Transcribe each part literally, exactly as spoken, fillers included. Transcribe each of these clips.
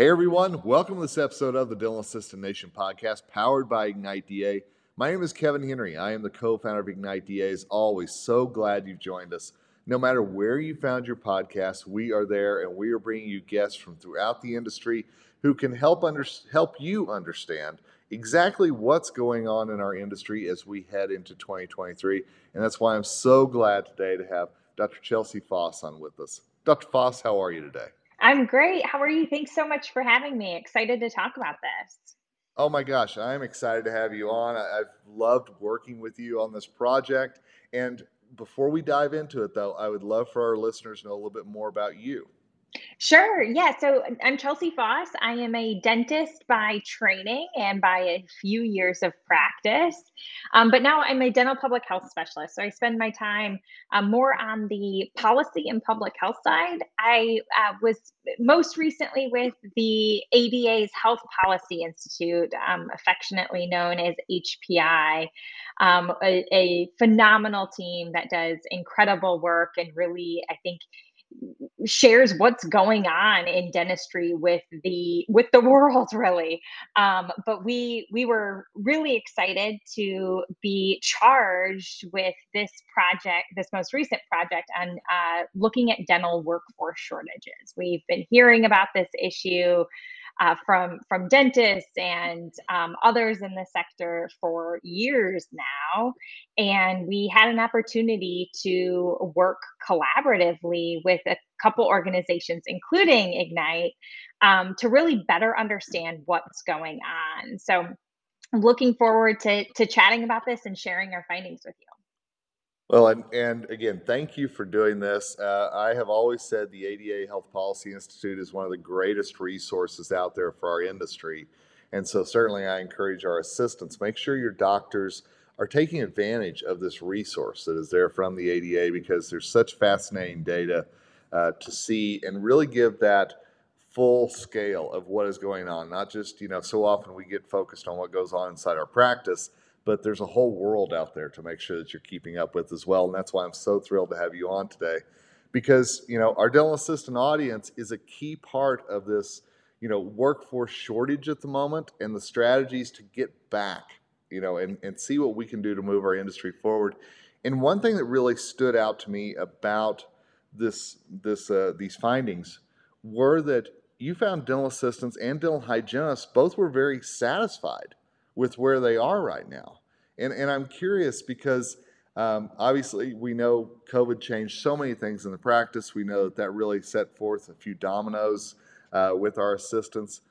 Hey everyone, welcome to this episode of the Dental Assistant Nation podcast powered by Ignite D A. My name is Kevin Henry. I am the co-founder of Ignite D A. As always, so glad you've joined us. No matter where you found your podcast, we are there and we are bringing you guests from throughout the industry who can help under, help you understand exactly what's going on in our industry as we head into twenty twenty-three. And that's why I'm so glad today to have Doctor Chelsea Foss on with us. Doctor Foss, how are you today? I'm great. How are you? Thanks so much for having me. Excited to talk about this. Oh my gosh, I'm excited to have you on. I've loved working with you on this project. And before we dive into it though, I would love for our listeners to know a little bit more about you. Sure. Yeah. So I'm Chelsea Foss. I am a dentist by training and by a few years of practice. Um, but now I'm a dental public health specialist. So I spend my time uh, more on the policy and public health side. I uh, was most recently with the A D A's Health Policy Institute, um, affectionately known as H P I, um, a, a phenomenal team that does incredible work and really, I think, shares what's going on in dentistry with the with the world, really. Um, but we we were really excited to be charged with this project, this most recent project on uh, looking at dental workforce shortages. We've been hearing about this issue uh, from from dentists and um, others in the sector for years now, and we had an opportunity to work collaboratively with a couple organizations, including Ignite, um, to really better understand what's going on. So I'm looking forward to, to chatting about this and sharing our findings with you. Well, and, and again, thank you for doing this. Uh, I have always said the A D A Health Policy Institute is one of the greatest resources out there for our industry. And so certainly I encourage our assistants, make sure your doctors are taking advantage of this resource that is there from the A D A, because there's such fascinating data uh, to see and really give that full scale of what is going on. Not just, you know, so often we get focused on what goes on inside our practice, but there's a whole world out there to make sure that you're keeping up with as well. And that's why I'm so thrilled to have you on today, because, you know, our dental assistant audience is a key part of this, you know, workforce shortage at the moment and the strategies to get back, you know, and, and see what we can do to move our industry forward. And one thing that really stood out to me about this, this, uh, these findings were that you found dental assistants and dental hygienists both were very satisfied with where they are right now. And, and I'm curious because um, obviously we know COVID changed so many things in the practice. We know that that really set forth a few dominoes uh, with our assistants.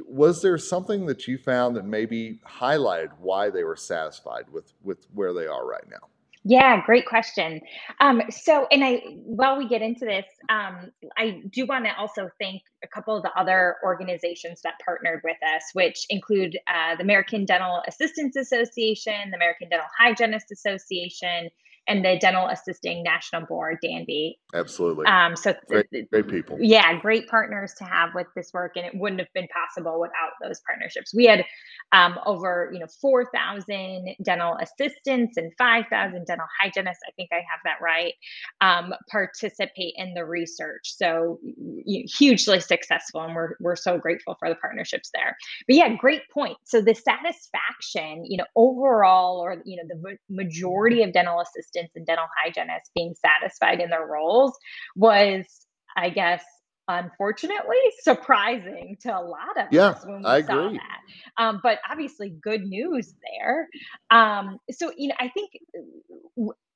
Was there something that you found that maybe highlighted why they were satisfied with, with where they are right now? Yeah, great question. Um, so, and I, while we get into this, um, I do want to also thank a couple of the other organizations that partnered with us, which include uh, the American Dental Assistants Association, the American Dental Hygienists Association, and the Dental Assisting National Board, D A N B. Absolutely. Um, so great, great people. Yeah, great partners to have with this work, and it wouldn't have been possible without those partnerships. We had um, over, you know, four thousand dental assistants and five thousand dental hygienists, I think I have that right, um, participate in the research. So you know, hugely successful, and we're we're so grateful for the partnerships there. But yeah, great point. So the satisfaction, you know, overall, or you know, the majority of dental assistants and dental hygienists being satisfied in their roles was, I guess, unfortunately, surprising to a lot of yeah, us when we I saw agree. that. Um, but obviously, good news there. Um, so, you know, I think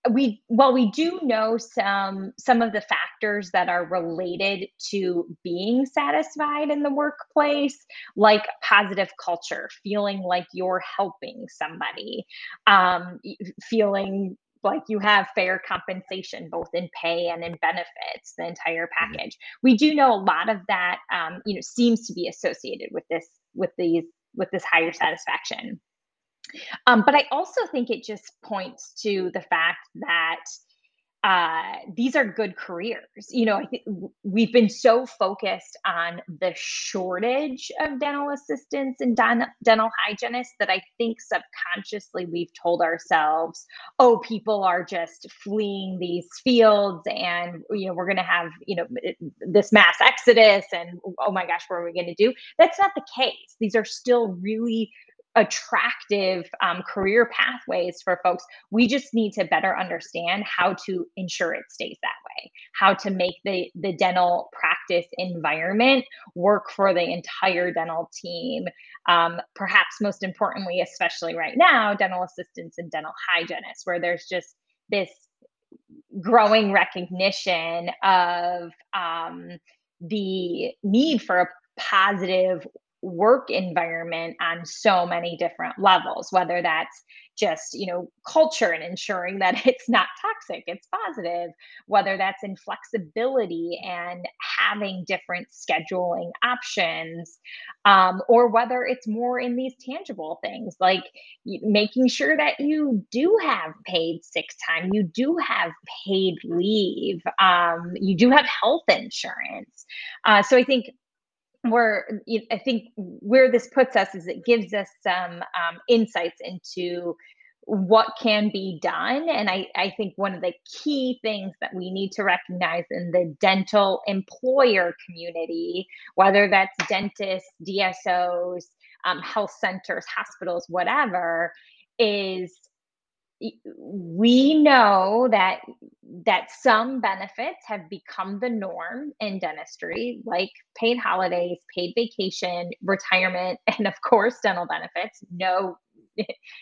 we, while we do know some some of the factors that are related to being satisfied in the workplace, like positive culture, feeling like you're helping somebody, um, feeling like you have fair compensation, both in pay and in benefits, the entire package. We do know a lot of that, um, you know, seems to be associated with this, with these, with this higher satisfaction. Um, but I also think it just points to the fact that uh, these are good careers. You know, I think we've been so focused on the shortage of dental assistants and don- dental hygienists that I think subconsciously we've told ourselves, oh, people are just fleeing these fields and, you know, we're going to have, you know, this mass exodus and, oh my gosh, what are we going to do? That's not the case. These are still really attractive um, career pathways for folks. We just need to better understand how to ensure it stays that way, how to make the, the dental practice environment work for the entire dental team. Um, perhaps most importantly, especially right now, dental assistants and dental hygienists, where there's just this growing recognition of um, the need for a positive work environment on so many different levels, whether that's just, you know, culture and ensuring that it's not toxic, it's positive, whether that's in flexibility and having different scheduling options, um, or whether it's more in these tangible things, like making sure that you do have paid sick time, you do have paid leave, um, you do have health insurance. Uh, so I think Where I think where this puts us is it gives us some um, insights into what can be done. And I, I think one of the key things that we need to recognize in the dental employer community, whether that's dentists, D S Os, um, health centers, hospitals, whatever, is we know that that some benefits have become the norm in dentistry, like paid holidays, paid vacation, retirement, and of course, dental benefits. No,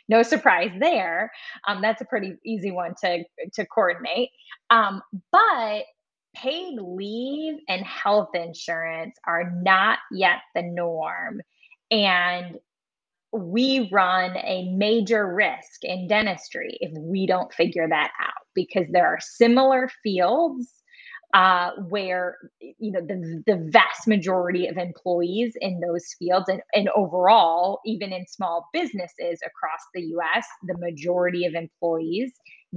no surprise there. Um, that's a pretty easy one to, to coordinate. Um, but paid leave and health insurance are not yet the norm. And we run a major risk in dentistry if we don't figure that out, because there are similar fields uh, where, you know, the, the vast majority of employees in those fields and, and overall, even in small businesses across the U S, the majority of employees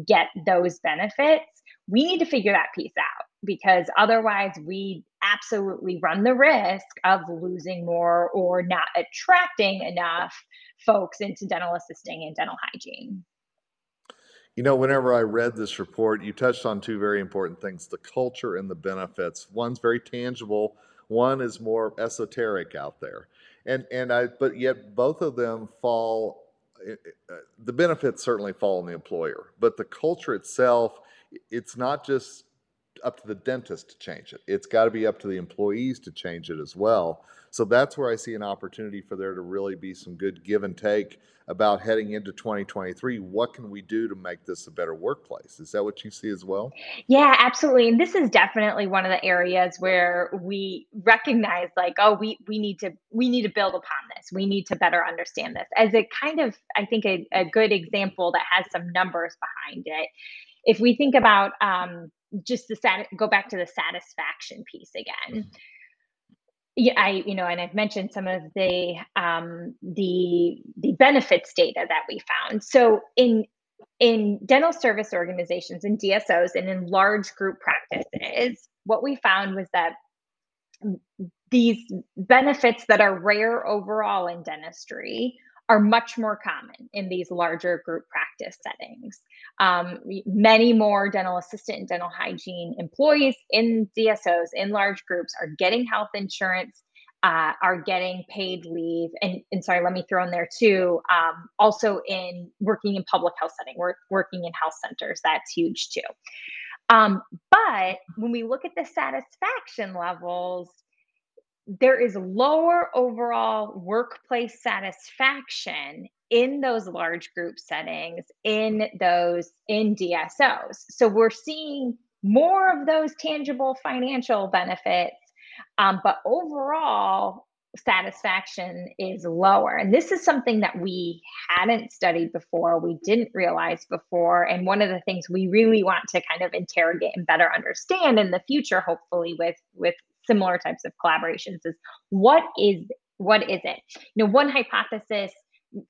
get those benefits. We need to figure that piece out, because otherwise we absolutely run the risk of losing more or not attracting enough folks into dental assisting and dental hygiene. You know, whenever I read this report, you touched on two very important things, the culture and the benefits. One's very tangible. One is more esoteric out there. And, and I, but yet both of them fall, the benefits certainly fall on the employer, but the culture itself, it's not just up to the dentist to change it. It's got to be up to the employees to change it as well. So that's where I see an opportunity for there to really be some good give and take about heading into twenty twenty-three. What can we do to make this a better workplace? Is that what you see as well? Yeah, absolutely. And this is definitely one of the areas where we recognize, like, oh, we we need to we need to build upon this. We need to better understand this. As a kind of, I think, a, a good example that has some numbers behind it. If we think about um, just the sat- go back to the satisfaction piece again. Yeah, I you know, and I've mentioned some of the um, the the benefits data that we found. So in in dental service organizations, in D S Os, and in large group practices, what we found was that these benefits that are rare overall in dentistry are much more common in these larger group practice settings. Um, many more dental assistant and dental hygiene employees in D S Os, in large groups, are getting health insurance, uh, are getting paid leave. And, and sorry, let me throw in there too, um, also in working in public health setting, work, working in health centers, that's huge too. Um, but when we look at the satisfaction levels, there is lower overall workplace satisfaction in those large group settings, in those, in D S Os. So we're seeing more of those tangible financial benefits, um, but overall satisfaction is lower. And this is something that we hadn't studied before, we didn't realize before. And one of the things we really want to kind of interrogate and better understand in the future, hopefully with, with similar types of collaborations, is what is what is it? You know, one hypothesis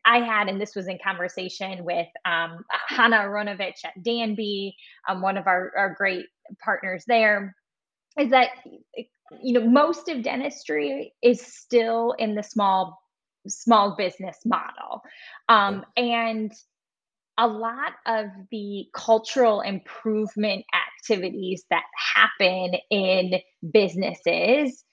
I had, and this was in conversation with um, Hannah Aronovich at D A N B, um, one of our, our great partners there, is that, you know, most of dentistry is still in the small, small business model. Um, and a lot of the cultural improvement activities that happen in businesses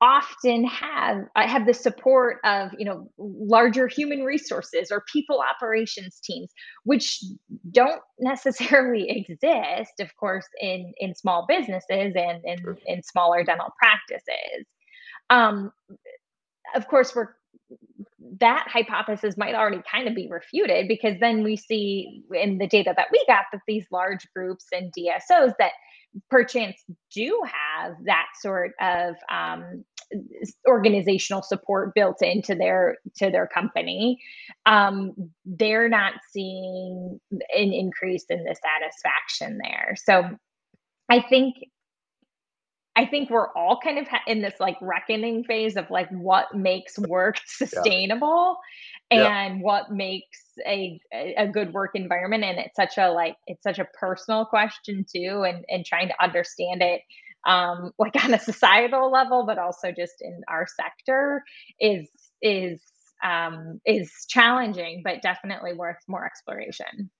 often have have the support of, you know, larger human resources or people operations teams, which don't necessarily exist, of course, in in small businesses and in, sure. in smaller dental practices. Um, of course, we're that hypothesis might already kind of be refuted, because then we see in the data that we got that these large groups and D S Os that perchance do have that sort of um, organizational support built into their to their company, um, they're not seeing an increase in the satisfaction there. So I think I think we're all kind of in this like reckoning phase of like what makes work sustainable, yeah. and yeah. what makes a a good work environment. And it's such a like it's such a personal question too, and and trying to understand it um, like on a societal level, but also just in our sector is is um, is challenging, but definitely worth more exploration.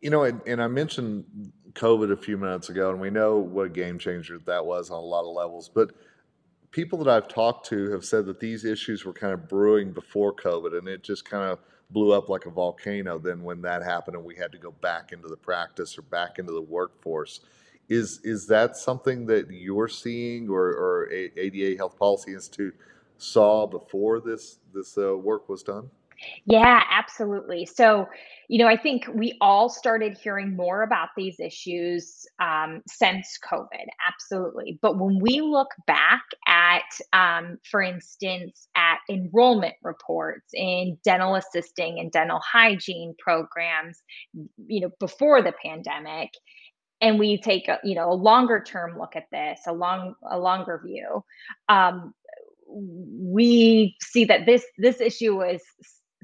You know, and, and I mentioned COVID a few minutes ago, and we know what a game changer that was on a lot of levels. But people that I've talked to have said that these issues were kind of brewing before COVID, and it just kind of blew up like a volcano then when that happened and we had to go back into the practice or back into the workforce. Is is that something that you're seeing, or, or A D A Health Policy Institute saw before this, this uh, work was done? Yeah, absolutely. So, you know, I think we all started hearing more about these issues um, since COVID, absolutely. But when we look back at, um, for instance, at enrollment reports in dental assisting and dental hygiene programs, you know, before the pandemic, and we take a, you know, a longer term look at this, a long, a longer view, um, we see that this this issue was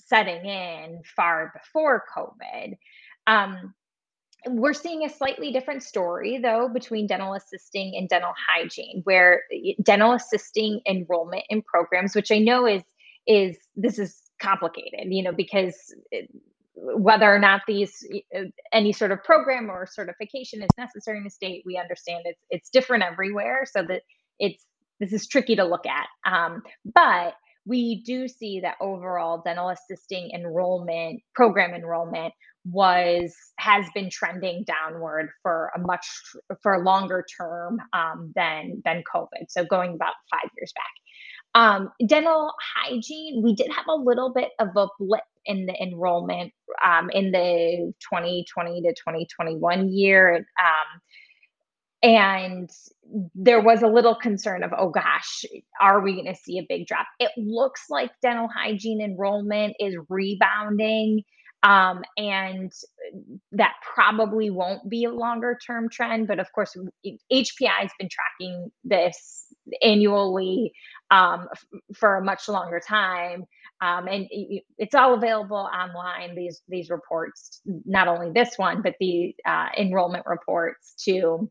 setting in far before COVID. Um, we're seeing a slightly different story, though, between dental assisting and dental hygiene, where dental assisting enrollment in programs, which I know is, is this is complicated, you know, because it, whether or not these any sort of program or certification is necessary in the state, we understand it's it's different everywhere. So that it's this is tricky to look at, um, but we do see that overall dental assisting enrollment, program enrollment was, has been trending downward for a much, for a longer term um, than, than COVID. So going about five years back. Um, dental hygiene, we did have a little bit of a blip in the enrollment um, in the twenty twenty to twenty twenty-one year. Um, And there was a little concern of, oh gosh, are we going to see a big drop? It looks like dental hygiene enrollment is rebounding. Um, and that probably won't be a longer term trend. But of course, H P I has been tracking this annually um, f- for a much longer time. Um, and it, it's all available online, these, these reports, not only this one, but the uh, enrollment reports too.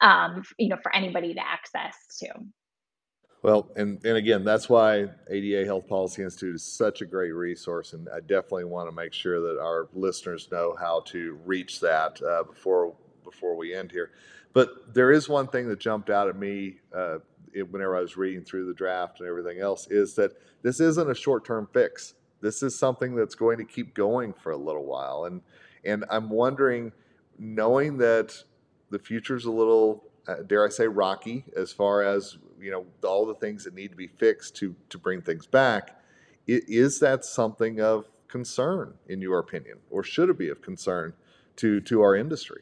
Um, you know, for anybody to access to. Well, and, and again, that's why A D A Health Policy Institute is such a great resource. And I definitely want to make sure that our listeners know how to reach that uh, before before we end here. But there is one thing that jumped out at me uh, it, whenever I was reading through the draft and everything else, is that this isn't a short-term fix. This is something that's going to keep going for a little while. And, and I'm wondering, knowing that the future's a little, uh, dare I say, rocky as far as, you know, all the things that need to be fixed to to bring things back. It, is that something of concern, in your opinion, or should it be of concern to to our industry?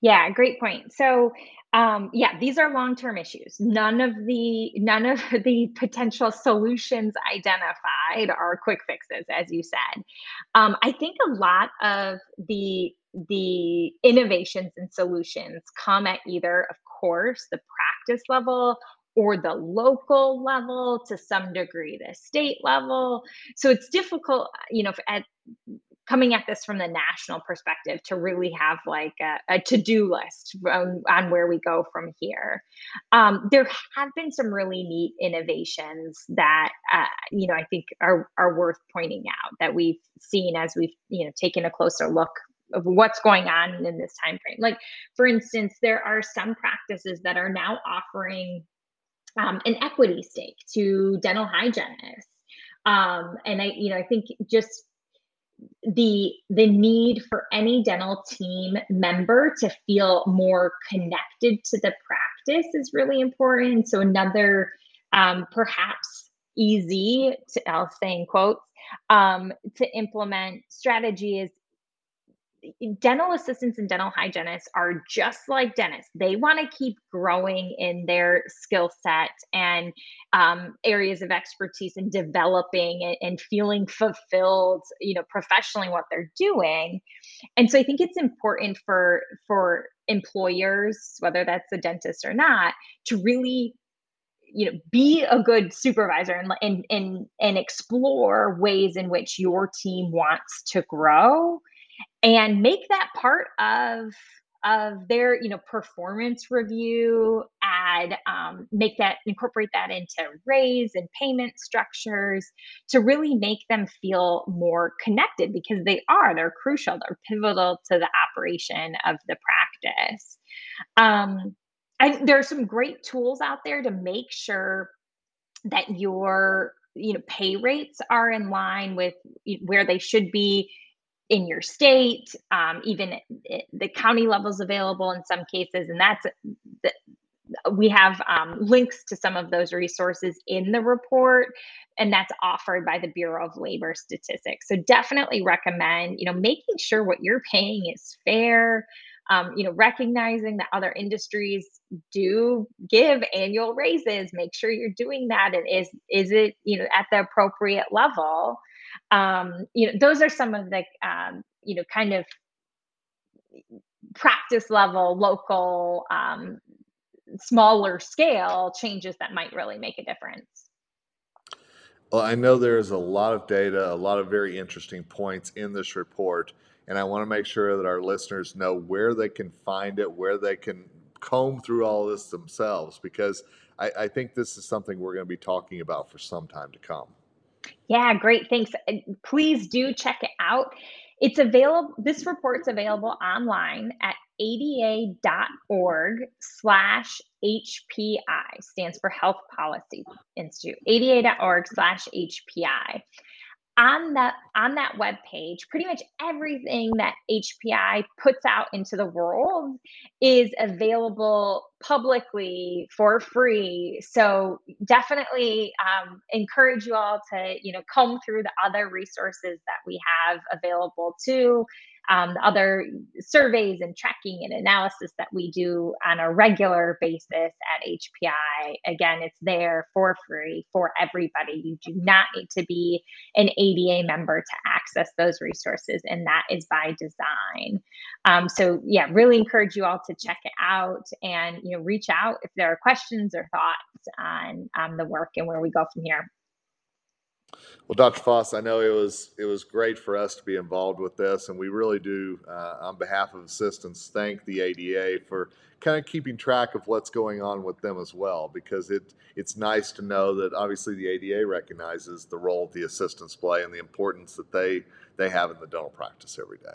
Yeah, great point. So, um, yeah, these are long-term issues. None of the none of the potential solutions identified are quick fixes, as you said. Um, I think a lot of the the innovations and solutions come at either, of course, the practice level or the local level, to some degree, the state level. So it's difficult, you know, at coming at this from the national perspective, to really have like a, a to-do list on, on where we go from here. Um, there have been some really neat innovations that, uh, you know, I think are, are worth pointing out that we've seen as we've, you know, taken a closer look of what's going on in this time frame. Like, for instance, there are some practices that are now offering um, an equity stake to dental hygienists. Um, and I, you know, I think just the the need for any dental team member to feel more connected to the practice is really important. So another um, perhaps easy, to, I'll say in quotes, um, to implement strategy is dental assistants and dental hygienists are just like dentists. They want to keep growing in their skill set and um, areas of expertise, and developing and, and feeling fulfilled, you know, professionally what they're doing. And so I think it's important for for employers, whether that's a dentist or not, to really, you know, be a good supervisor and and and, and explore ways in which your team wants to grow. And make that part of of their, you know, performance review. Add, um, make that, incorporate that into raise and payment structures to really make them feel more connected, because they are. They're crucial. They're pivotal to the operation of the practice. Um, I, there are some great tools out there to make sure that your, you know, pay rates are in line with where they should be in your state, um, even the county level's available in some cases. And that's, the, we have um, links to some of those resources in the report, and that's offered by the Bureau of Labor Statistics. So definitely recommend, you know, making sure what you're paying is fair, um, you know, recognizing that other industries do give annual raises. Make sure you're doing that, and is, is it, you know, at the appropriate level. Um, you know, those are some of the, um, you know, kind of practice level, local, um, smaller scale changes that might really make a difference. Well, I know there's a lot of data, a lot of very interesting points in this report, and I want to make sure that our listeners know where they can find it, where they can comb through all this themselves, because I, I think this is something we're going to be talking about for some time to come. Yeah, great. Thanks. Please do check it out. It's available. This report's available online at A D A dot org slash H P I, stands for Health Policy Institute, A D A dot org slash H P I. On that, on that webpage, pretty much everything that H P I puts out into the world is available publicly for free. So definitely um, encourage you all to, you know, comb through the other resources that we have available too, um, the other surveys and tracking and analysis that we do on a regular basis at H P I. Again, it's there for free for everybody. You do not need to be an A D A member to access those resources, and that is by design. Um, so yeah, really encourage you all to check it out, and, you know, reach out if there are questions or thoughts on um, the work and where we go from here. Well, Doctor Foss, I know it was it was great for us to be involved with this, and we really do, uh, on behalf of assistants, thank the A D A for kind of keeping track of what's going on with them as well, because it it's nice to know that obviously the A D A recognizes the role the assistants play and the importance that they they have in the dental practice every day.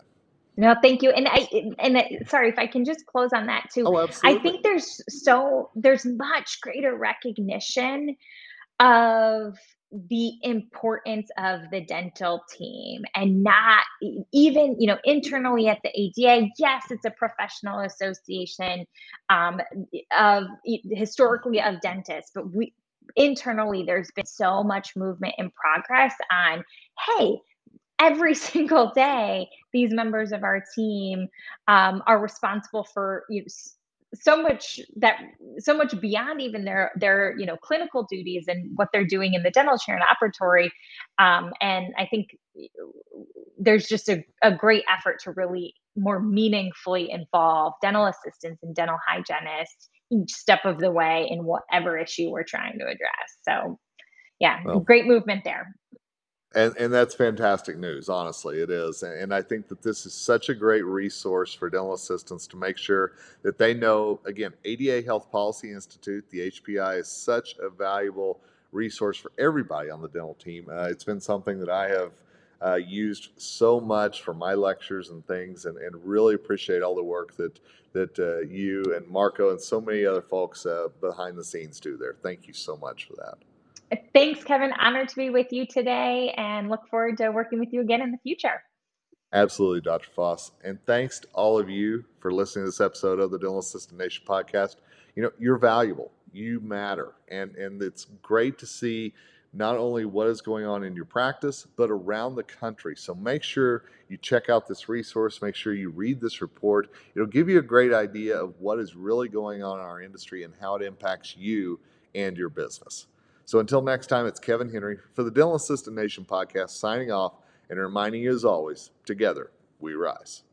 No, thank you. And I, and I, sorry, if I can just close on that too. Oh, absolutely. I think there's so, there's much greater recognition of the importance of the dental team, and not even, you know, internally at the A D A. Yes, it's a professional association um, of historically of dentists, but we internally, there's been so much movement and progress on, hey, every single day, these members of our team um, are responsible for, you know, so much that so much beyond even their their you know clinical duties and what they're doing in the dental chair and operatory. Um, and I think there's just a, a great effort to really more meaningfully involve dental assistants and dental hygienists each step of the way in whatever issue we're trying to address. So yeah, well, great movement there. And, and that's fantastic news. Honestly, it is. And I think that this is such a great resource for dental assistants to make sure that they know, again, A D A Health Policy Institute, the H P I, is such a valuable resource for everybody on the dental team. Uh, it's been something that I have uh, used so much for my lectures and things, and, and really appreciate all the work that that uh, you and Marco and so many other folks uh, behind the scenes do there. Thank you so much for that. Thanks, Kevin. Honored to be with you today, and look forward to working with you again in the future. Absolutely, Doctor Foss. And thanks to all of you for listening to this episode of the Dental Assistant Nation podcast. You know, you're valuable. You matter. And, and it's great to see not only what is going on in your practice, but around the country. So make sure you check out this resource. Make sure you read this report. It'll give you a great idea of what is really going on in our industry and how it impacts you and your business. So until next time, it's Kevin Henry for the Dental Assistant Nation podcast signing off and reminding you, as always, together we rise.